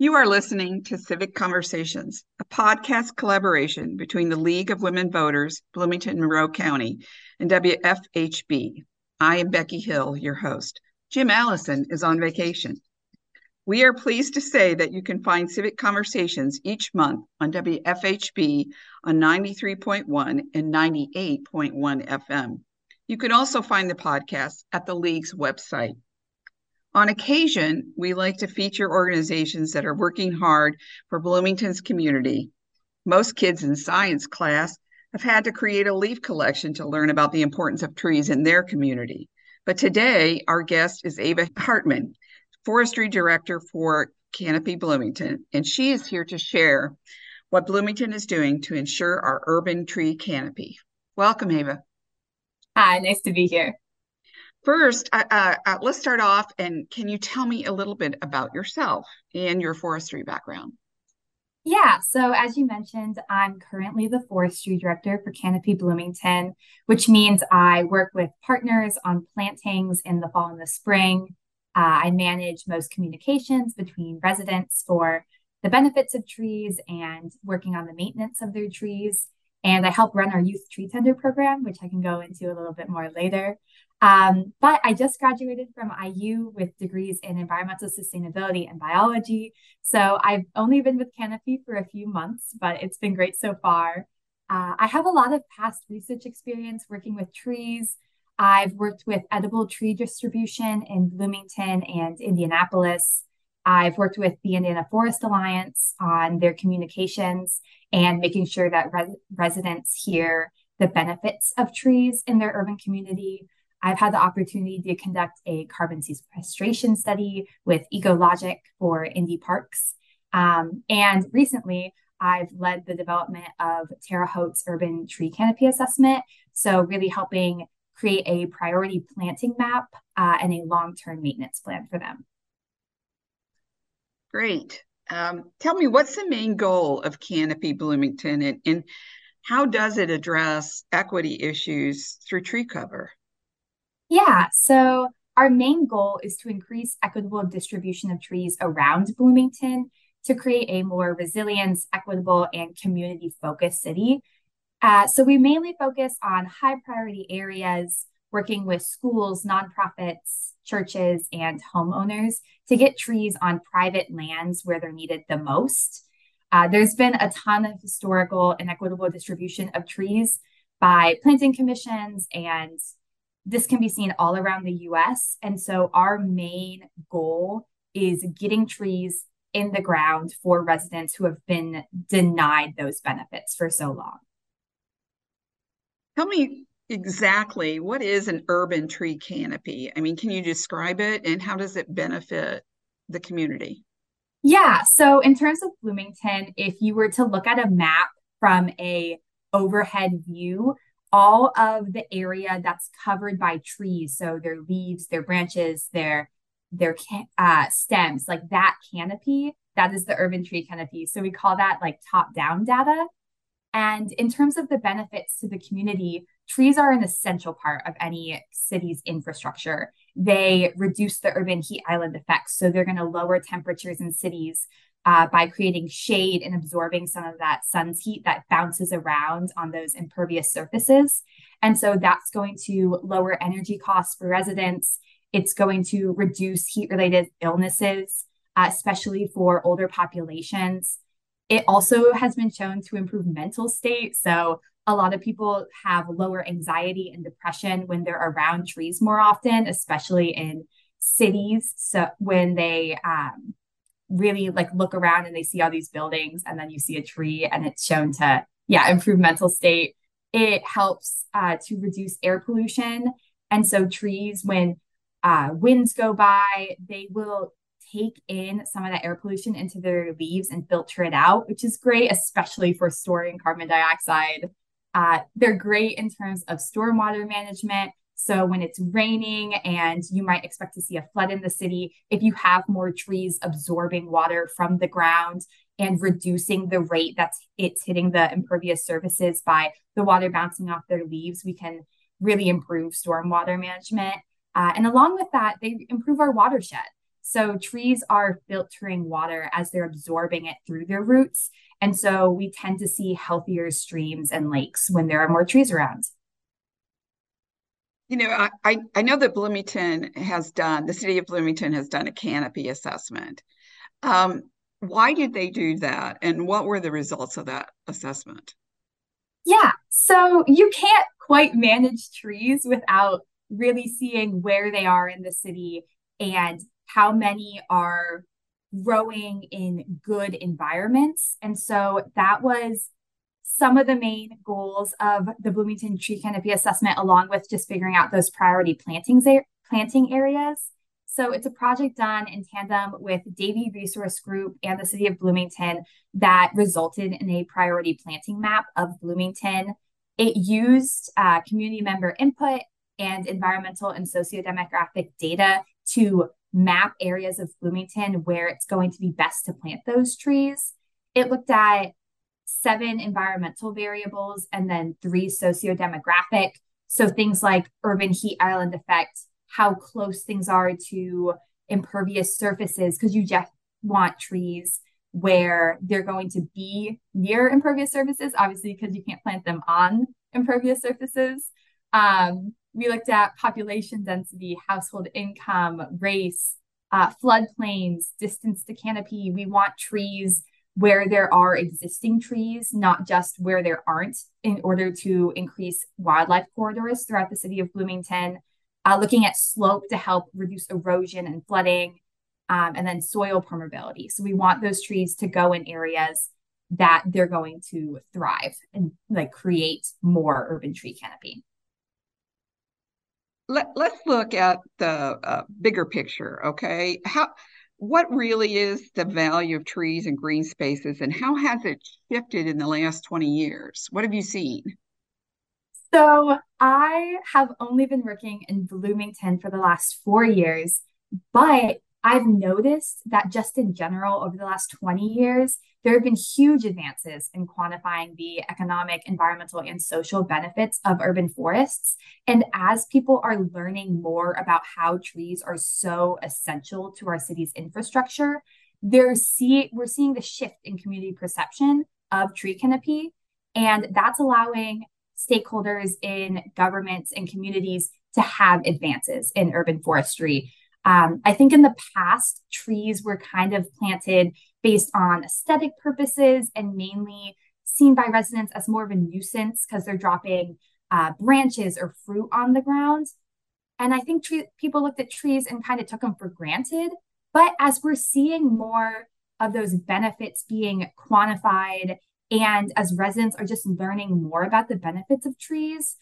You are listening to Civic Conversations, a podcast collaboration between the League of Women Voters, Bloomington, Monroe County, and WFHB. I am Becky Hill, your host. Jim Allison is on vacation. We are pleased to say that you can find Civic Conversations each month on WFHB on 93.1 and 98.1 FM. You can also find the podcast at the League's website. On occasion, we like to feature organizations that are working hard for Bloomington's community. Most kids in science class have had to create a leaf collection to learn about the importance of trees in their community. But today, our guest is Ava Hartman, Forestry Director for Canopy Bloomington, and she is here to share what Bloomington is doing to ensure our urban tree canopy. Welcome, Ava. Hi, nice to be here. First, let's start off, and can you tell me a little bit about yourself and your forestry background? Yeah, so as you mentioned, I'm currently the forestry director for Canopy Bloomington, which means I work with partners on plantings in the fall and the spring. I manage most communications between residents for the benefits of trees and working on the maintenance of their trees. And I help run our youth tree tender program, which I can go into a little bit more later. But I just graduated from IU with degrees in environmental sustainability and biology. So I've only been with Canopy for a few months, but it's been great so far. I have a lot of past research experience working with trees. I've worked with edible tree distribution in Bloomington and Indianapolis. I've worked with the Indiana Forest Alliance on their communications and making sure that residents hear the benefits of trees in their urban community. I've had the opportunity to conduct a carbon sequestration study with Ecologic for Indie Parks. And recently, I've led the development of Terre Haute's Urban Tree Canopy Assessment. So really helping create a priority planting map and a long-term maintenance plan for them. Great. Tell me, what's the main goal of Canopy Bloomington, and how does it address equity issues through tree cover? Yeah, so our main goal is to increase equitable distribution of trees around Bloomington to create a more resilient, equitable, and community-focused city. So we mainly focus on high-priority areas, working with schools, nonprofits, churches, and homeowners to get trees on private lands where they're needed the most. There's been a ton of historical and equitable distribution of trees by planting commissions, and this can be seen all around the U.S. And so our main goal is getting trees in the ground for residents who have been denied those benefits for so long. Tell me exactly, what is an urban tree canopy? I mean, can you describe it, and how does it benefit the community? Yeah, so in terms of Bloomington, if you were to look at a map from an overhead view, all of the area that's covered by trees, so their leaves, their branches, their stems, like that canopy, that is the urban tree canopy. So we call that like top-down data. And in terms of the benefits to the community, trees are an essential part of any city's infrastructure. They reduce the urban heat island effect, so they're going to lower temperatures in cities by creating shade and absorbing some of that sun's heat that bounces around on those impervious surfaces. And so that's going to lower energy costs for residents. It's going to reduce heat-related illnesses, especially for older populations. It also has been shown to improve mental state. So a lot of people have lower anxiety and depression when they're around trees more often, especially in cities. So when they really like look around and they see all these buildings, and then you see a tree, and it's shown to improve mental state. It helps to reduce air pollution. And so trees, when winds go by, they will take in some of that air pollution into their leaves and filter it out, which is great, especially for storing carbon dioxide. They're great in terms of stormwater management. So when it's raining and you might expect to see a flood in the city, if you have more trees absorbing water from the ground and reducing the rate that it's hitting the impervious surfaces by the water bouncing off their leaves, we can really improve stormwater management. And along with that, they improve our watershed. So trees are filtering water as they're absorbing it through their roots. And so we tend to see healthier streams and lakes when there are more trees around. You know, I know that the city of Bloomington has done a canopy assessment. Why did they do that? And what were the results of that assessment? Yeah, so you can't quite manage trees without really seeing where they are in the city and how many are growing in good environments. And so that was some of the main goals of the Bloomington Tree Canopy Assessment, along with just figuring out those priority planting areas. So it's a project done in tandem with Davey Resource Group and the City of Bloomington that resulted in a priority planting map of Bloomington. It used community member input and environmental and sociodemographic data to map areas of Bloomington where it's going to be best to plant those trees. It looked at 7 environmental variables and then 3 sociodemographic. So things like urban heat island effect, how close things are to impervious surfaces, because you just want trees where they're going to be near impervious surfaces, obviously, because you can't plant them on impervious surfaces. We looked at population density, household income, race, floodplains, distance to canopy. We want trees where there are existing trees, not just where there aren't, in order to increase wildlife corridors throughout the city of Bloomington. Looking at slope to help reduce erosion and flooding, and then soil permeability. So we want those trees to go in areas that they're going to thrive and like create more urban tree canopy. Let's look at the bigger picture, okay? What really is the value of trees and green spaces, and how has it shifted in the last 20 years? What have you seen? So I have only been working in Bloomington for the last 4 years, but I've noticed that just in general over the last 20 years, there have been huge advances in quantifying the economic, environmental, and social benefits of urban forests. And as people are learning more about how trees are so essential to our city's infrastructure, we're seeing the shift in community perception of tree canopy. And that's allowing stakeholders in governments and communities to have advances in urban forestry. I think in the past, trees were kind of planted based on aesthetic purposes and mainly seen by residents as more of a nuisance because they're dropping branches or fruit on the ground. And I think people looked at trees and kind of took them for granted. But as we're seeing more of those benefits being quantified, and as residents are just learning more about the benefits of trees,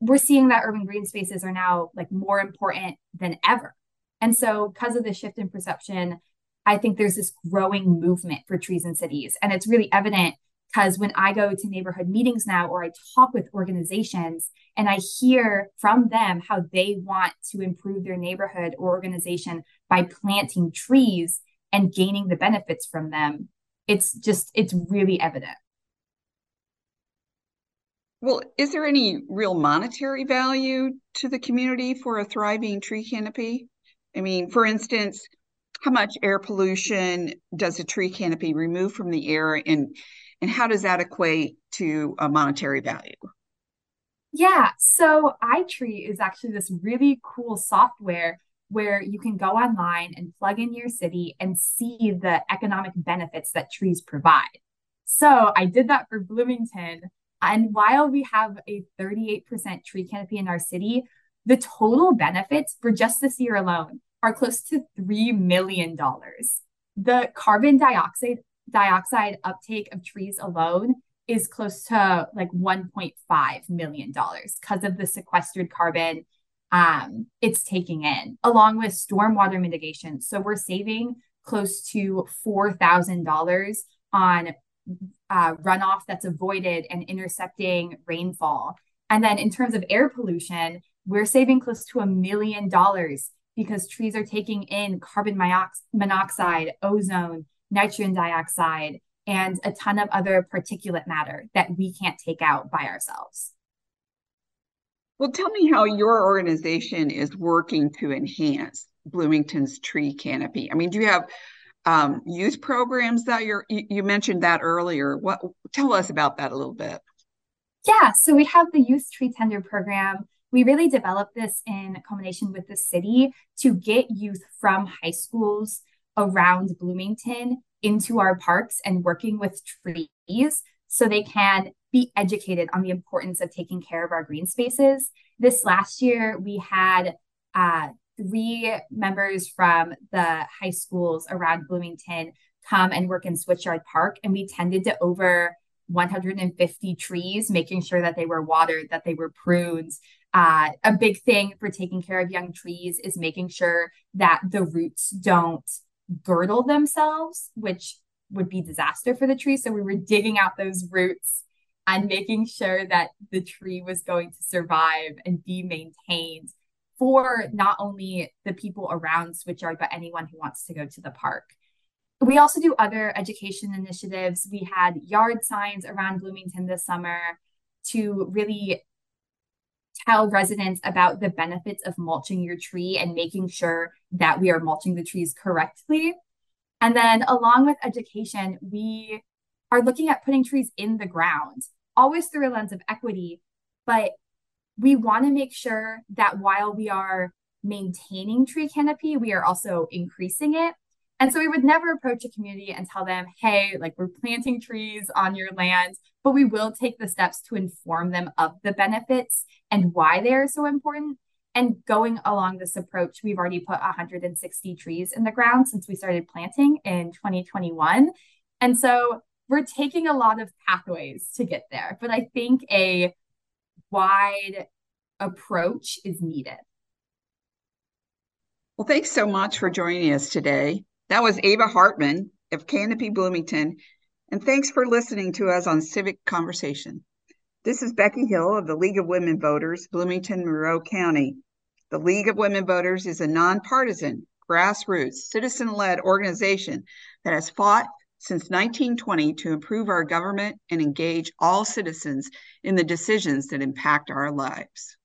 we're seeing that urban green spaces are now like more important than ever. And so because of the shift in perception, I think there's this growing movement for trees in cities. And it's really evident because when I go to neighborhood meetings now, or I talk with organizations and I hear from them how they want to improve their neighborhood or organization by planting trees and gaining the benefits from them, it's really evident. Well, is there any real monetary value to the community for a thriving tree canopy? I mean, for instance, how much air pollution does a tree canopy remove from the air, and how does that equate to a monetary value? Yeah, so iTree is actually this really cool software where you can go online and plug in your city and see the economic benefits that trees provide. So I did that for Bloomington. And while we have a 38% tree canopy in our city, the total benefits for just this year alone are close to $3 million. The carbon dioxide uptake of trees alone is close to like $1.5 million because of the sequestered carbon it's taking in, along with stormwater mitigation. So we're saving close to $4,000 on runoff that's avoided and intercepting rainfall. And then in terms of air pollution, we're saving close to $1 million because trees are taking in carbon monoxide, ozone, nitrogen dioxide, and a ton of other particulate matter that we can't take out by ourselves. Well, tell me how your organization is working to enhance Bloomington's tree canopy? I mean, do you have youth programs that you mentioned that earlier? Tell us about that a little bit. Yeah, so we have the youth tree tender program. We really developed this in combination with the city to get youth from high schools around Bloomington into our parks and working with trees so they can be educated on the importance of taking care of our green spaces. This last year, we had three members from the high schools around Bloomington come and work in Switchyard Park, and we tended to over 150 trees, making sure that they were watered, that they were pruned. A big thing for taking care of young trees is making sure that the roots don't girdle themselves, which would be disaster for the tree. So we were digging out those roots and making sure that the tree was going to survive and be maintained for not only the people around Switchyard, but anyone who wants to go to the park. We also do other education initiatives. We had yard signs around Bloomington this summer to really tell residents about the benefits of mulching your tree and making sure that we are mulching the trees correctly. And then along with education, we are looking at putting trees in the ground, always through a lens of equity, but we want to make sure that while we are maintaining tree canopy, we are also increasing it. And so we would never approach a community and tell them, hey, like we're planting trees on your land, but we will take the steps to inform them of the benefits and why they are so important. And going along this approach, we've already put 160 trees in the ground since we started planting in 2021. And so we're taking a lot of pathways to get there, but I think a wide approach is needed. Well, thanks so much for joining us today. That was Ava Hartman of Canopy Bloomington, and thanks for listening to us on Civic Conversation. This is Becky Hill of the League of Women Voters, Bloomington-Monroe County. The League of Women Voters is a nonpartisan, grassroots, citizen-led organization that has fought since 1920 to improve our government and engage all citizens in the decisions that impact our lives.